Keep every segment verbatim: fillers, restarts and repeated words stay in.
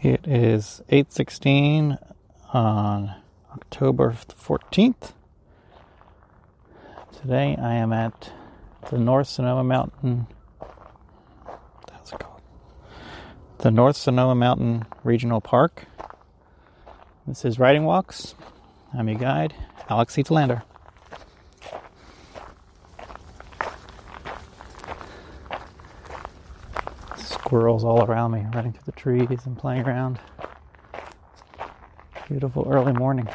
It is eight sixteen on October fourteenth. Today I am at the North Sonoma Mountain, how's it called? The North Sonoma Mountain Regional Park. This is Writing Walks. I'm your guide, Alex C. Telander. Squirrels all around me, running through the trees and playing around. Beautiful early morning.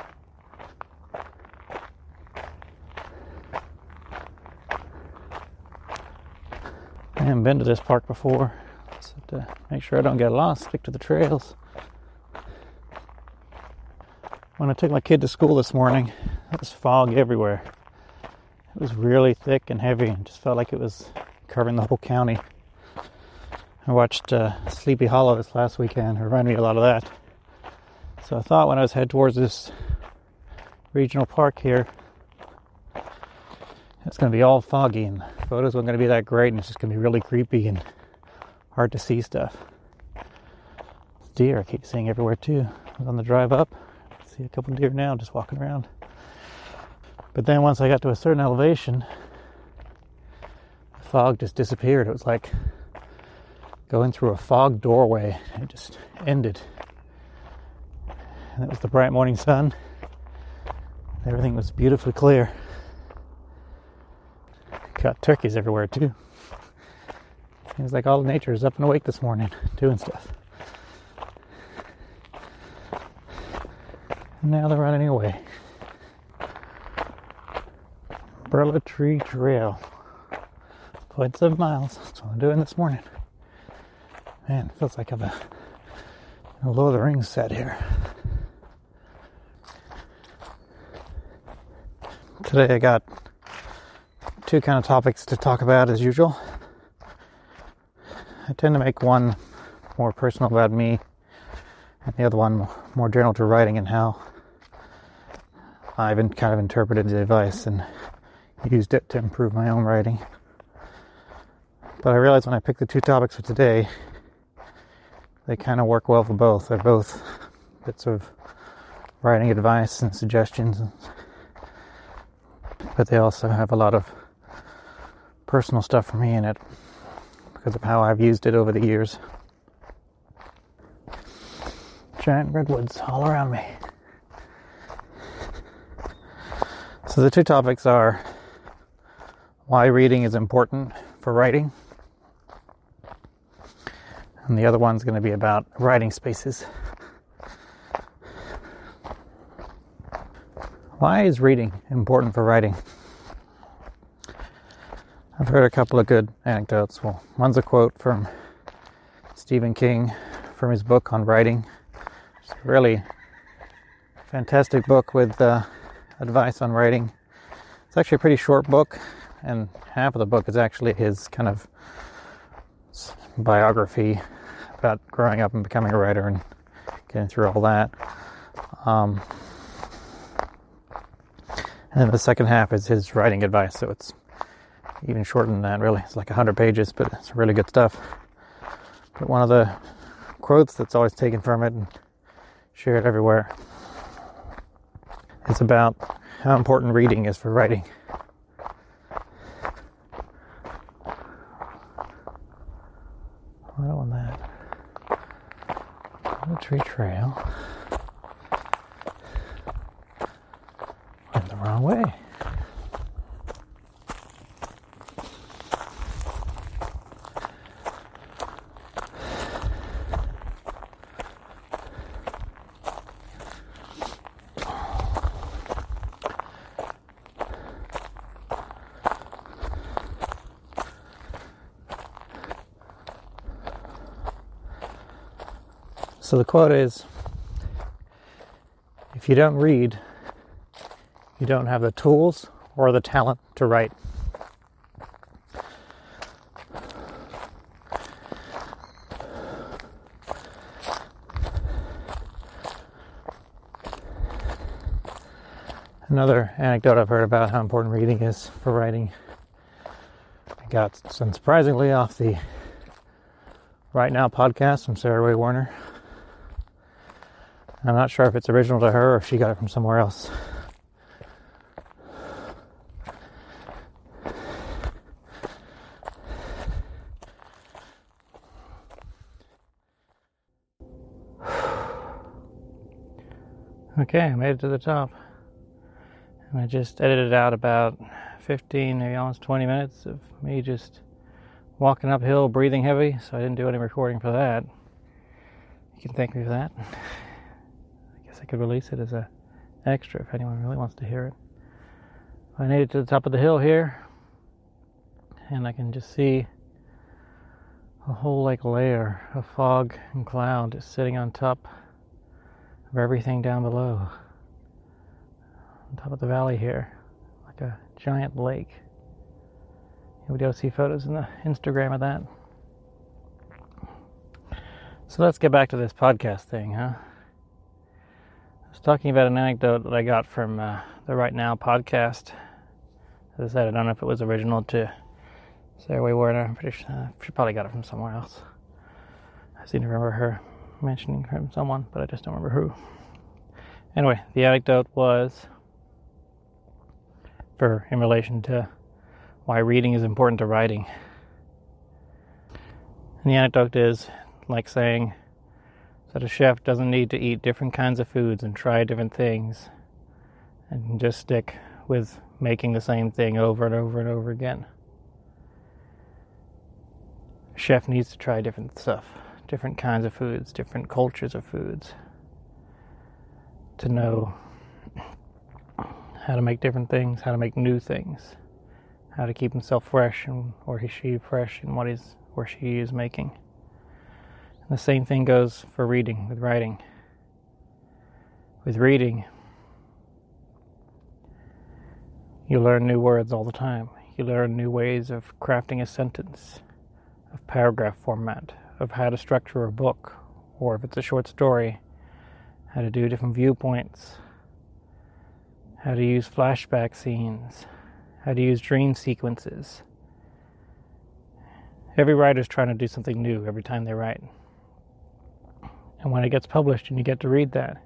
I haven't been to this park before, so to make sure I don't get lost, stick to the trails. When I took my kid to school this morning, there was fog everywhere. It was really thick and heavy and just felt like it was covering the whole county. I watched uh, Sleepy Hollow this last weekend. It reminded me a lot of that. So I thought when I was headed towards this regional park here, it's going to be all foggy and the photos weren't going to be that great and it's just going to be really creepy and hard to see stuff. Deer I keep seeing everywhere too. I was on the drive up. I see a couple deer now just walking around. But then once I got to a certain elevation, the fog just disappeared. It was like going through a fog doorway. It just ended. And it was the bright morning sun. Everything was beautifully clear. Got turkeys everywhere too. Seems like all of nature is up and awake this morning, doing stuff. And now they're running away. Umbrella Tree Trail. zero point seven miles. That's what I'm doing this morning. Man, it feels like I'm a, a Lord of the Rings set here. Today I got two kind of topics to talk about as usual. I tend to make one more personal about me and the other one more general to writing and how I've been kind of interpreted the advice and used it to improve my own writing. But I realized when I picked the two topics for today, they kind of work well for both. They're both bits of writing advice and suggestions, but they also have a lot of personal stuff for me in it because of how I've used it over the years. Giant redwoods all around me. So the two topics are why reading is important for writing. And the other one's going to be about writing spaces. Why is reading important for writing? I've heard a couple of good anecdotes. Well, one's a quote from Stephen King from his book on writing. It's a really fantastic book with uh, advice on writing. It's actually a pretty short book, and half of the book is actually his kind of biography about growing up and becoming a writer and getting through all that. Um, and then the second half is his writing advice, so it's even shorter than that, really. It's like one hundred pages, but it's really good stuff. But one of the quotes that's always taken from it and shared everywhere is about how important reading is for writing. Well, on that the tree trail went the wrong way. So the quote is, if you don't read, you don't have the tools or the talent to write. Another anecdote I've heard about how important reading is for writing. I got, surprisingly, off the Right Now podcast from Sarah Way Warner. I'm not sure if it's original to her or if she got it from somewhere else. Okay, I made it to the top. And I just edited out about fifteen, maybe almost twenty minutes of me just walking uphill, breathing heavy, so I didn't do any recording for that. You can thank me for that. I guess I could release it as a extra if anyone really wants to hear it. I made it to the top of the hill here, and I can just see a whole like layer of fog and cloud just sitting on top of everything down below. Top of the valley here, like a giant lake. You'll be able to see photos in the Instagram of that. So let's get back to this podcast thing, huh? I was talking about an anecdote that I got from uh, the Right Now podcast. As I said, I don't know if it was original to Sarah Way Warner. I'm pretty sure uh, she probably got it from somewhere else. I seem to remember her mentioning from someone, but I just don't remember who. Anyway, the anecdote was, for in relation to why reading is important to writing. And the anecdote is like saying that a chef doesn't need to eat different kinds of foods and try different things and just stick with making the same thing over and over and over again. A chef needs to try different stuff, different kinds of foods, different cultures of foods, to know how to make different things, how to make new things, how to keep himself fresh and or he, she fresh in what he's or she is making. And the same thing goes for reading with writing. With reading, you learn new words all the time. You learn new ways of crafting a sentence, of paragraph format, of how to structure a book, or if it's a short story, how to do different viewpoints, how to use flashback scenes, how to use dream sequences. Every writer's trying to do something new every time they write. And when it gets published and you get to read that,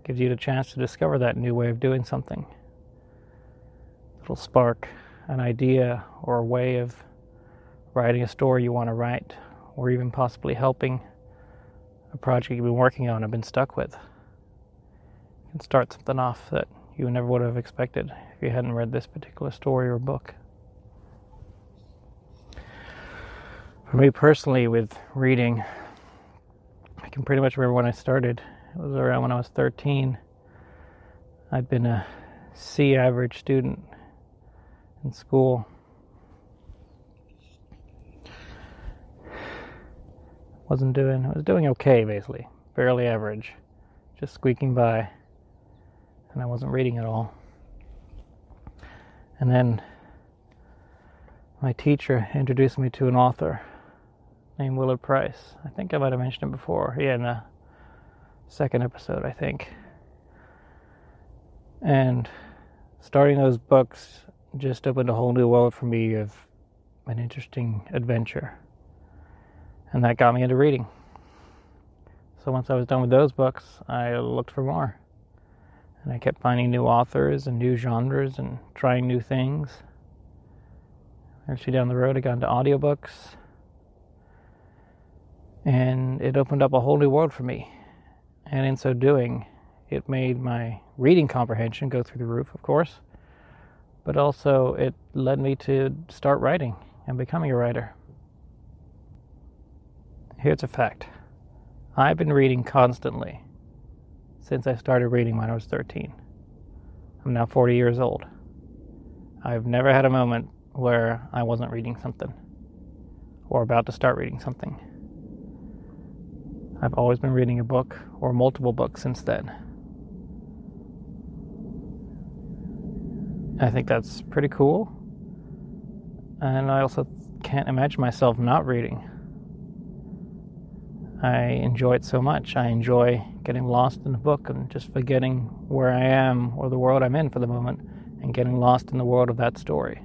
it gives you the chance to discover that new way of doing something. It'll spark an idea or a way of writing a story you want to write, or even possibly helping a project you've been working on and been stuck with. And start something off that you never would have expected if you hadn't read this particular story or book. For me personally, with reading, I can pretty much remember when I started. It was around when I was thirteen. I'd been a C average student in school. Wasn't doing, I was doing okay, basically. Barely average. Just squeaking by. And I wasn't reading at all. And then my teacher introduced me to an author named Willard Price. I think I might have mentioned him before. Yeah, in the second episode, I think. And starting those books just opened a whole new world for me of an interesting adventure. And that got me into reading. So once I was done with those books, I looked for more. And I kept finding new authors and new genres and trying new things. Actually, down the road, I got into audiobooks. And it opened up a whole new world for me. And in so doing, it made my reading comprehension go through the roof, of course. But also, it led me to start writing and becoming a writer. Here's a fact. I've been reading constantly since I started reading when I was thirteen. I'm now forty years old. I've never had a moment where I wasn't reading something or about to start reading something. I've always been reading a book or multiple books since then. I think that's pretty cool. And I also can't imagine myself not reading. I enjoy it so much. I enjoy getting lost in a book and just forgetting where I am or the world I'm in for the moment and getting lost in the world of that story.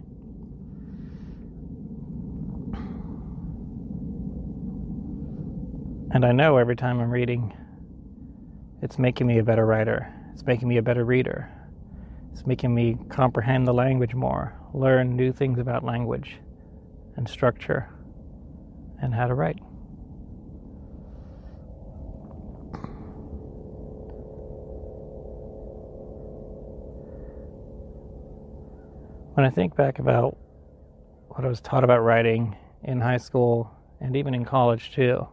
And I know every time I'm reading, it's making me a better writer. It's making me a better reader. It's making me comprehend the language more, learn new things about language and structure and how to write. When I think back about what I was taught about writing in high school and even in college too,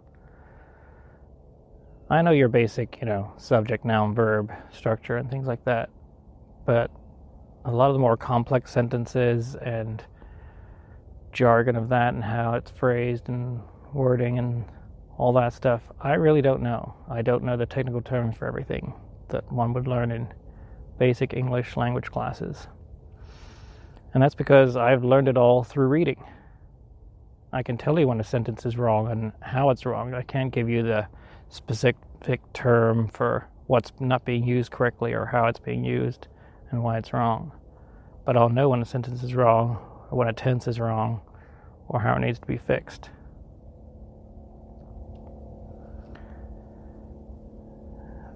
I know your basic, you know, subject, noun, verb, structure and things like that, but a lot of the more complex sentences and jargon of that and how it's phrased and wording and all that stuff, I really don't know. I don't know the technical terms for everything that one would learn in basic English language classes. And that's because I've learned it all through reading. I can tell you when a sentence is wrong and how it's wrong. I can't give you the specific term for what's not being used correctly or how it's being used and why it's wrong. But I'll know when a sentence is wrong or when a tense is wrong or how it needs to be fixed.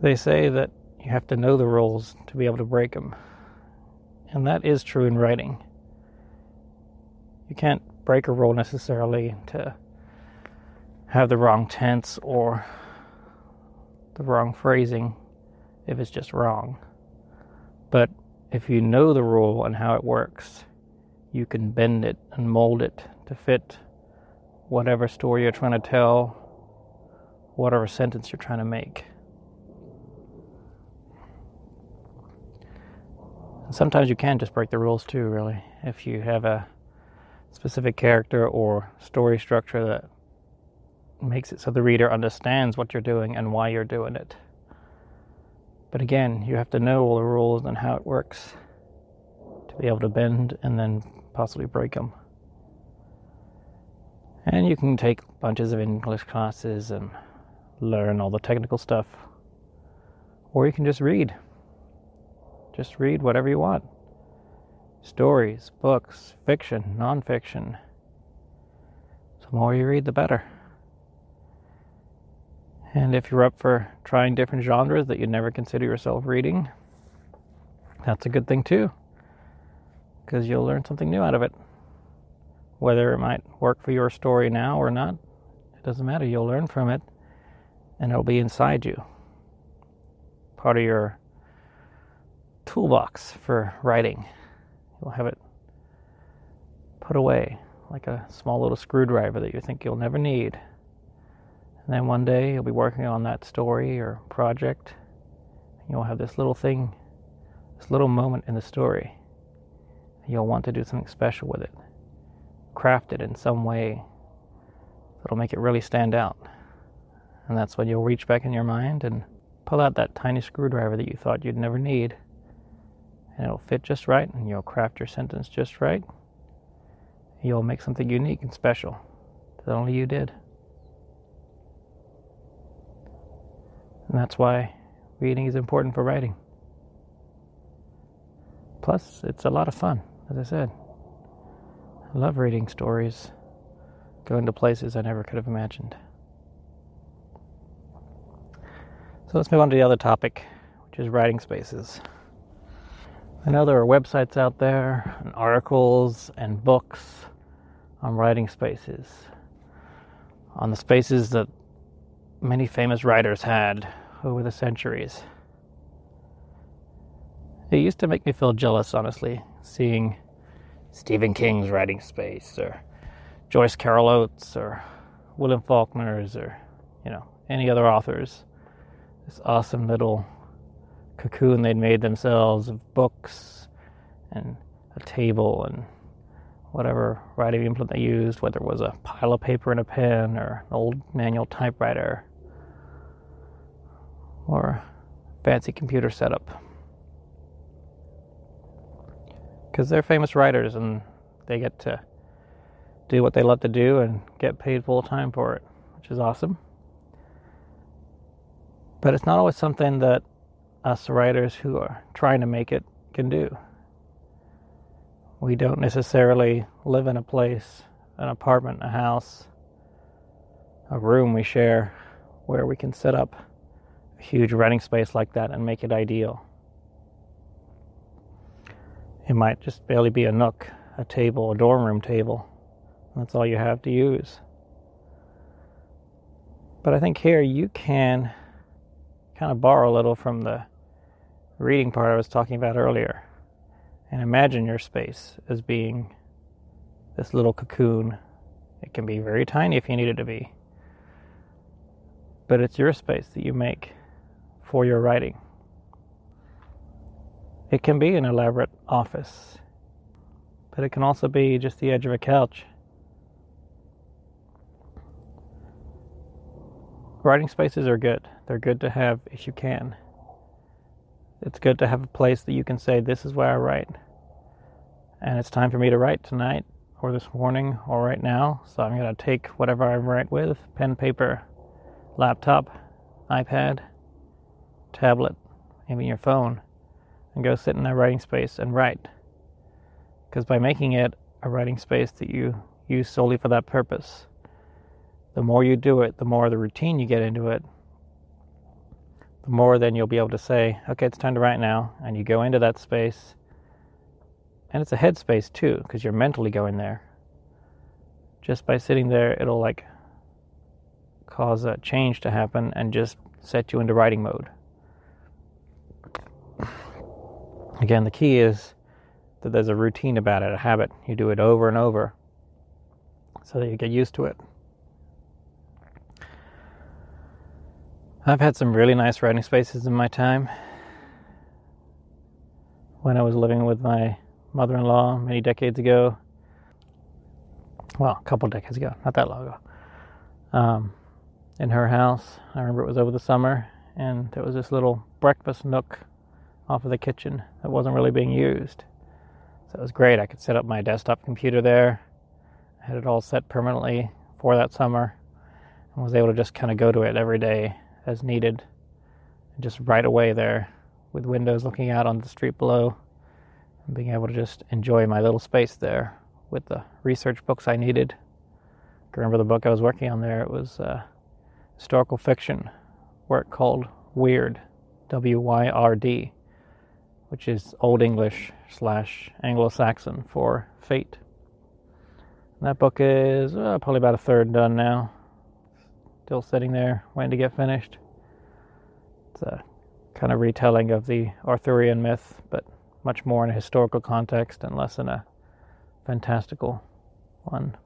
They say that you have to know the rules to be able to break them. And that is true in writing. You can't break a rule necessarily to have the wrong tense or the wrong phrasing if it's just wrong. But if you know the rule and how it works, you can bend it and mold it to fit whatever story you're trying to tell, whatever sentence you're trying to make. Sometimes you can just break the rules too, really. If you have a specific character or story structure that makes it so the reader understands what you're doing and why you're doing it. But again, you have to know all the rules and how it works to be able to bend and then possibly break them. And you can take bunches of English classes and learn all the technical stuff. Or you can just read. Just read whatever you want. Stories, books, fiction, nonfiction. The more you read, the better. And if you're up for trying different genres that you never consider yourself reading, that's a good thing too, because you'll learn something new out of it. Whether it might work for your story now or not, it doesn't matter. You'll learn from it, and it'll be inside you. Part of your toolbox for writing. You'll have it put away like a small little screwdriver that you think you'll never need. And then one day you'll be working on that story or project, and you'll have this little thing, this little moment in the story. You'll want to do something special with it. Craft it in some way that'll make it really stand out. And that's when you'll reach back in your mind and pull out that tiny screwdriver that you thought you'd never need. And it'll fit just right, and you'll craft your sentence just right. You'll make something unique and special that only you did. And that's why reading is important for writing. Plus, it's a lot of fun, as I said. I love reading stories, going to places I never could have imagined. So let's move on to the other topic, which is writing spaces. I know there are websites out there, and articles, and books on writing spaces. On the spaces that many famous writers had over the centuries. It used to make me feel jealous, honestly, seeing Stephen King's writing space, or Joyce Carol Oates, or William Faulkner's, or, you know, any other authors. This awesome little cocoon they'd made themselves of books and a table and whatever writing implement they used, whether it was a pile of paper and a pen or an old manual typewriter or fancy computer setup. Because they're famous writers and they get to do what they love to do and get paid full time for it, which is awesome. But it's not always something that us writers who are trying to make it can do. We don't necessarily live in a place, an apartment, a house, a room we share, where we can set up a huge writing space like that and make it ideal. It might just barely be a nook, a table, a dorm room table. That's all you have to use. But I think here you can kind of borrow a little from the reading part I was talking about earlier and imagine your space as being this little cocoon. It can be very tiny if you need it to be, but it's your space that you make for your writing. It can be an elaborate office, but it can also be just the edge of a couch. Writing spaces are good. They're good to have if you can. It's good to have a place that you can say, this is where I write. And it's time for me to write tonight, or this morning, or right now. So I'm going to take whatever I write with, pen, paper, laptop, iPad, tablet, even your phone, and go sit in that writing space and write. Because by making it a writing space that you use solely for that purpose, the more you do it, the more the routine you get into it, the more then you'll be able to say, okay, it's time to write now, and you go into that space. And it's a head space too, because you're mentally going there. Just by sitting there, it'll like cause a change to happen and just set you into writing mode. Again, the key is that there's a routine about it, a habit. You do it over and over so that you get used to it. I've had some really nice writing spaces in my time. When I was living with my mother-in-law many decades ago, well, a couple decades ago, not that long ago, um, in her house, I remember it was over the summer, and there was this little breakfast nook off of the kitchen that wasn't really being used. So it was great. I could set up my desktop computer there. I had it all set permanently for that summer and was able to just kind of go to it every day as needed, and just right away there with windows looking out on the street below, and being able to just enjoy my little space there with the research books I needed. I remember the book I was working on there, it was a historical fiction work called Wyrd, W Y R D, which is Old English slash Anglo-Saxon for fate. And that book is uh, probably about a third done now. Still sitting there, waiting to get finished. It's a kind of retelling of the Arthurian myth, but much more in a historical context and less in a fantastical one.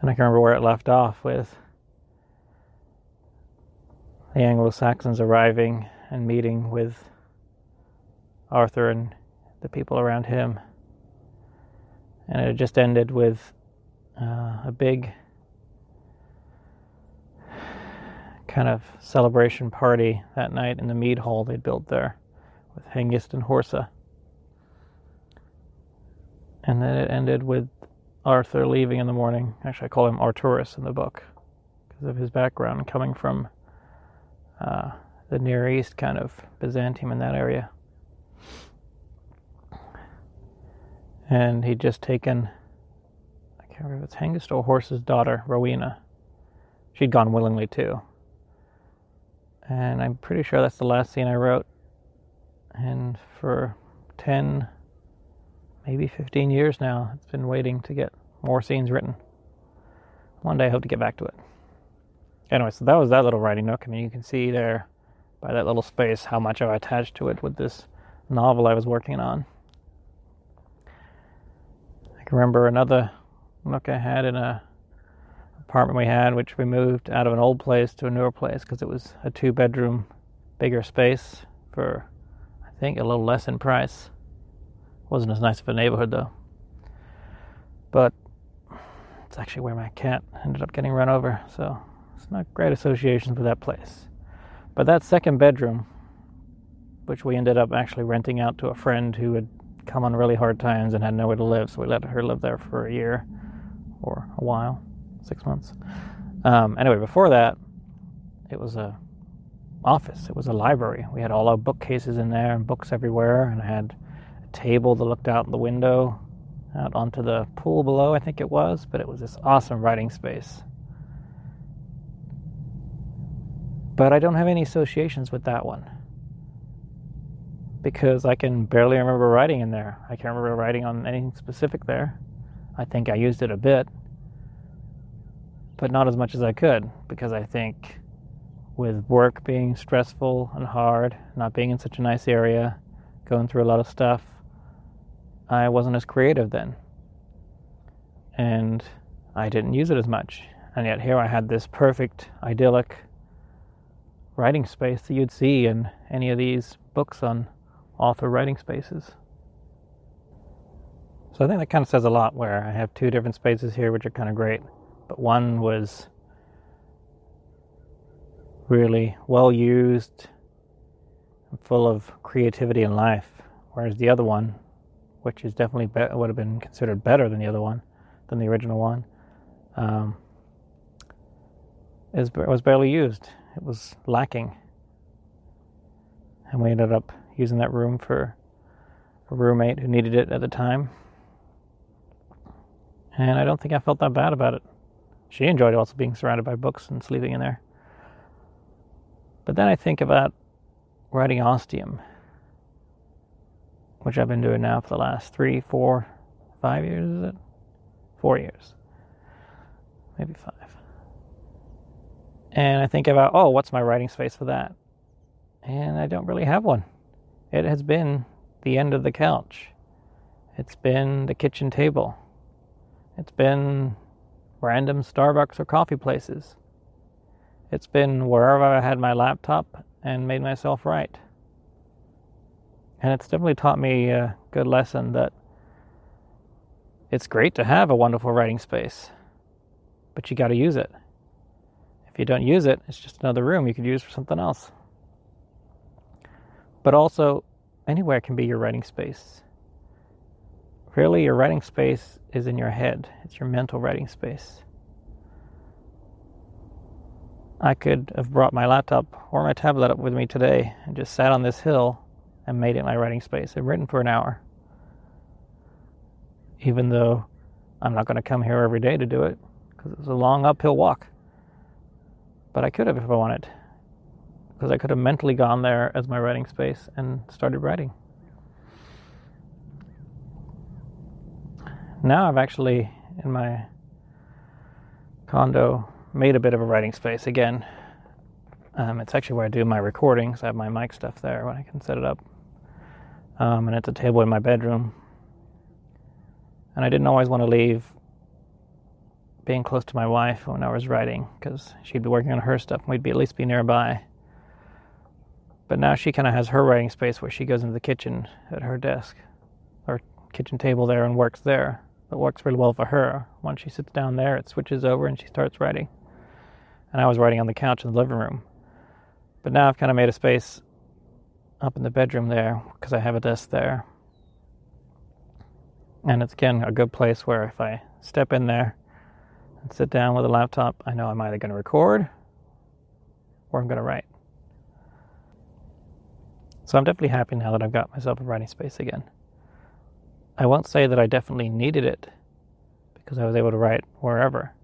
And I can remember where it left off with the Anglo-Saxons arriving and meeting with Arthur and the people around him. And it just ended with Uh, a big kind of celebration party that night in the mead hall they built there with Hengist and Horsa. And then it ended with Arthur leaving in the morning. Actually, I call him Arturus in the book because of his background coming from uh, the Near East, kind of Byzantium in that area. And he'd just taken, I remember if it's Hengist or Horse's daughter, Rowena. She'd gone willingly too. And I'm pretty sure that's the last scene I wrote. And for ten, maybe fifteen years now, it's been waiting to get more scenes written. One day I hope to get back to it. Anyway, so that was that little writing nook. I mean, you can see there by that little space how much I attached to it with this novel I was working on. I can remember another look I had in a apartment we had, which we moved out of an old place to a newer place because it was a two-bedroom, bigger space for, I think, a little less in price. Wasn't as nice of a neighborhood, though. But it's actually where my cat ended up getting run over, so It's not great associations with that place. But that second bedroom, which we ended up actually renting out to a friend who had come on really hard times and had nowhere to live, so we let her live there for a year or a while, six months. Um, anyway, before that, it was a office. It was a library. We had all our bookcases in there and books everywhere, and I had a table that looked out the window out onto the pool below, I think it was, but it was this awesome writing space. But I don't have any associations with that one because I can barely remember writing in there. I can't remember writing on anything specific there. I think I used it a bit, but not as much as I could, because I think with work being stressful and hard, not being in such a nice area, going through a lot of stuff, I wasn't as creative then. And I didn't use it as much. And yet here I had this perfect, idyllic writing space that you'd see in any of these books on author writing spaces. So I think that kind of says a lot, where I have two different spaces here which are kind of great, but one was really well used and full of creativity and life, whereas the other one, which is definitely be- would have been considered better than the other one, than the original one, um, is, was barely used. It was lacking. And we ended up using that room for a roommate who needed it at the time. And I don't think I felt that bad about it. She enjoyed also being surrounded by books and sleeping in there. But then I think about writing Ostium, which I've been doing now for the last three, four, five years, is it? Four years. Maybe five. And I think about, oh, what's my writing space for that? And I don't really have one. It has been the end of the couch. It's been the kitchen table. It's been random Starbucks or coffee places. It's been wherever I had my laptop and made myself write. And it's definitely taught me a good lesson that it's great to have a wonderful writing space, but you got to use it. If you don't use it, it's just another room you could use for something else. But also, anywhere can be your writing space. Really, your writing space is in your head. It's your mental writing space. I could have brought my laptop or my tablet up with me today and just sat on this hill and made it my writing space and written for an hour. Even though I'm not going to come here every day to do it, because it's a long uphill walk. But I could have if I wanted, because I could have mentally gone there as my writing space and started writing. Now I've actually, in my condo, made a bit of a writing space again. Um, it's actually where I do my recordings. I have my mic stuff there when I can set it up. Um, and it's a table in my bedroom. And I didn't always want to leave being close to my wife when I was writing, because she'd be working on her stuff and we'd be at least be nearby. But now she kind of has her writing space where she goes into the kitchen at her desk, or kitchen table there, and works there. It works really well for her. Once she sits down there, it switches over and she starts writing. And I was writing on the couch in the living room. But now I've kind of made a space up in the bedroom there, because I have a desk there. And it's, again, a good place where if I step in there and sit down with a laptop, I know I'm either going to record or I'm going to write. So I'm definitely happy now that I've got myself a writing space again. I won't say that I definitely needed it, because I was able to write wherever.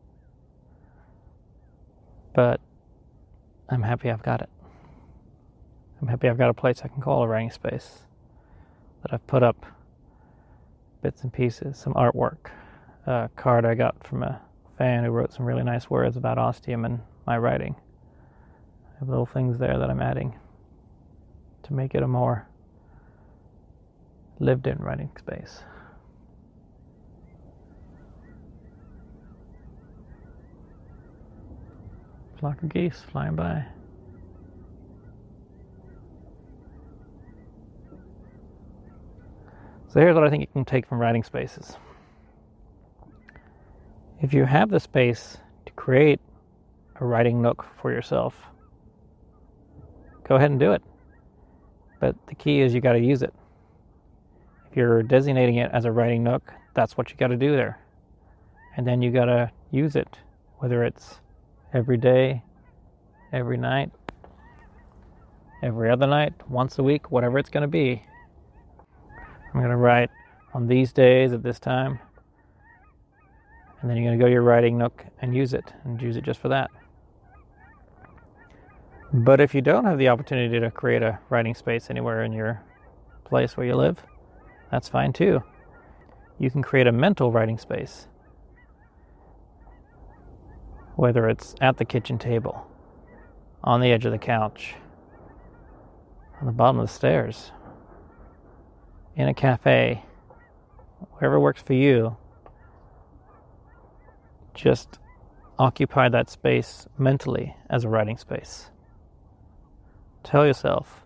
But I'm happy I've got it. I'm happy I've got a place I can call a writing space, that I've put up bits and pieces, some artwork, a card I got from a fan who wrote some really nice words about Ostium and my writing. I have little things there that I'm adding to make it a more lived in writing space. Flock of geese flying by. So here's what I think you can take from writing spaces. If you have the space to create a writing nook for yourself, go ahead and do it. But the key is you got to use it. If you're designating it as a writing nook, that's what you got to do there. And then you got to use it, whether it's every day, every night, every other night, once a week, whatever it's going to be. I'm going to write on these days at this time. And then you're going to go to your writing nook and use it, and use it just for that. But if you don't have the opportunity to create a writing space anywhere in your place where you live, that's fine too. You can create a mental writing space, whether it's at the kitchen table, on the edge of the couch, on the bottom of the stairs, in a cafe, wherever works for you. Just occupy that space mentally as a writing space. Tell yourself,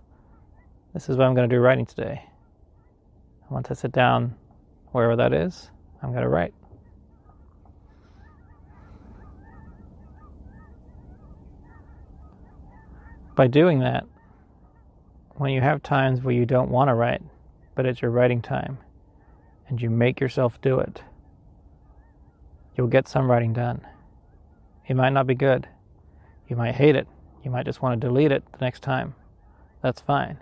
this is what I'm going to do writing today. Once I sit down, wherever that is, I'm going to write. By doing that, when you have times where you don't want to write, but it's your writing time, and you make yourself do it, you'll get some writing done. It might not be good. You might hate it. You might just want to delete it the next time. That's fine.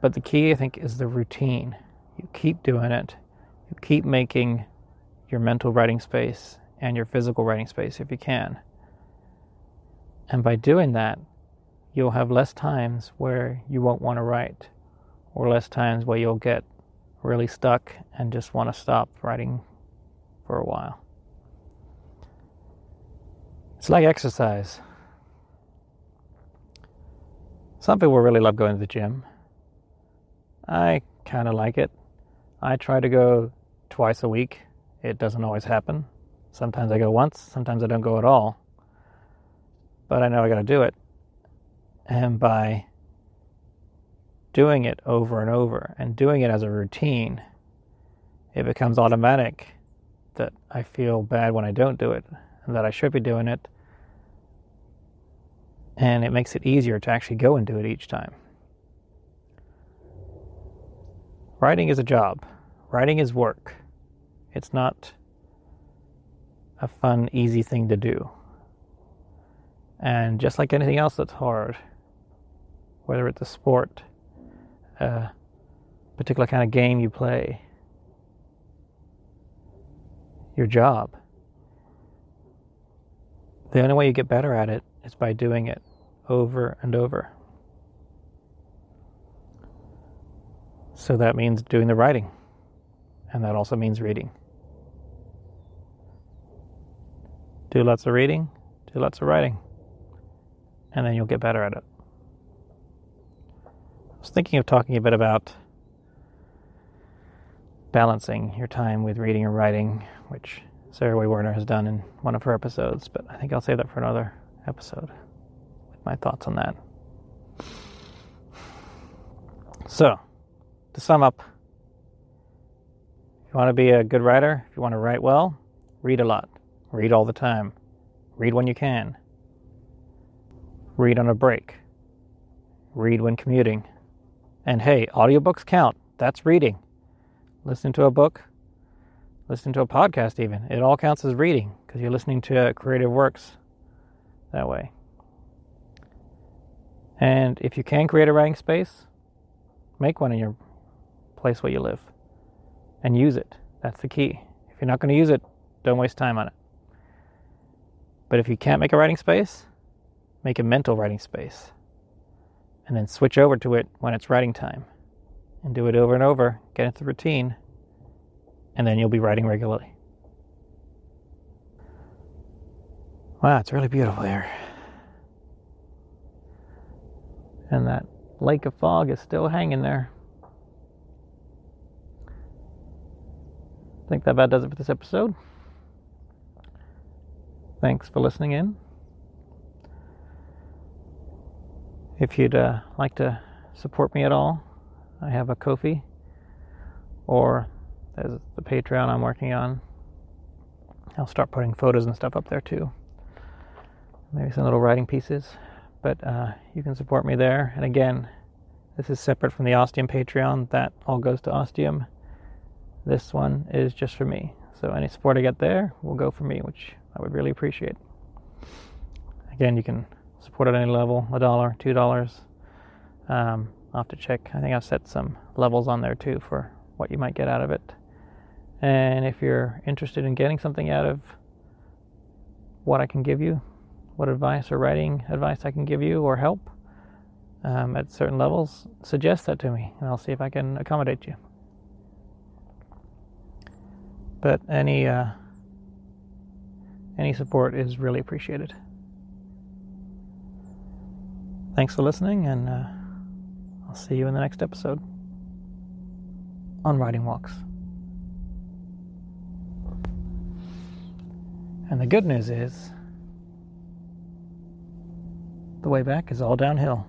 But the key, I think, is the routine. You keep doing it. You keep making your mental writing space and your physical writing space if you can. And by doing that, you'll have less times where you won't want to write, or less times where you'll get really stuck and just want to stop writing for a while. It's like exercise. Some people really love going to the gym. I kind of like it. I try to go twice a week. It doesn't always happen. Sometimes I go once, sometimes I don't go at all. But I know I got to do it. And by doing it over and over and doing it as a routine, it becomes automatic that I feel bad when I don't do it, and that I should be doing it. And it makes it easier to actually go and do it each time. Writing is a job. Writing is work. It's not a fun, easy thing to do. And just like anything else that's hard, whether it's a sport, a particular kind of game you play, your job, the only way you get better at it is by doing it over and over. So that means doing the writing, and that also means reading. Do lots of reading, do lots of writing, and then you'll get better at it. I was thinking of talking a bit about balancing your time with reading and writing, which Sarah Way Warner has done in one of her episodes, but I think I'll save that for another episode with my thoughts on that. So, to sum up, if you want to be a good writer, if you want to write well, read a lot. Read all the time. Read when you can. Read on a break. Read when commuting. And hey, audiobooks count. That's reading. Listen to a book. Listen to a podcast even. It all counts as reading because you're listening to creative works that way. And if you can create a writing space, make one in your place where you live and use it. That's the key. If you're not going to use it, don't waste time on it. But if you can't make a writing space, make a mental writing space, and then switch over to it when it's writing time and do it over and over, get into the routine, and then you'll be writing regularly. Wow, it's really beautiful here. And that lake of fog is still hanging there. I think that about does it for this episode. Thanks for listening in. If you'd uh, like to support me at all, I have a Ko-fi, or there's the Patreon I'm working on. I'll start putting photos and stuff up there too. maybe some little writing pieces, but uh, you can support me there. And again, this is separate from the Ostium Patreon. That all goes to Ostium. This one is just for me. So any support I get there will go for me, which I would really appreciate. Again, you can support at any level, a dollar, two dollars. Um, I'll have to check. I think I've set some levels on there too for what you might get out of it. And if you're interested in getting something out of what I can give you, what advice or writing advice I can give you or help um, at certain levels, suggest that to me and I'll see if I can accommodate you. But any uh, any support is really appreciated. Thanks for listening, and uh, I'll see you in the next episode on Writing Walks. And the good news is, the way back is all downhill.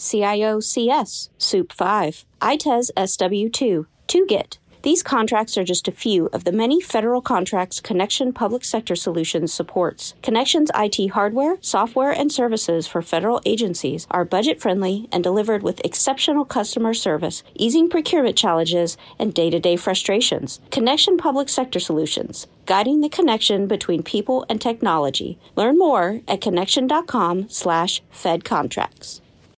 C I O C S, soup five, I T E S S W two, two G I T. These contracts are just a few of the many federal contracts Connection Public Sector Solutions supports. Connection's I T hardware, software, and services for federal agencies are budget-friendly and delivered with exceptional customer service, easing procurement challenges and day-to-day frustrations. Connection Public Sector Solutions, guiding the connection between people and technology. Learn more at connection dot com slash fed contracts.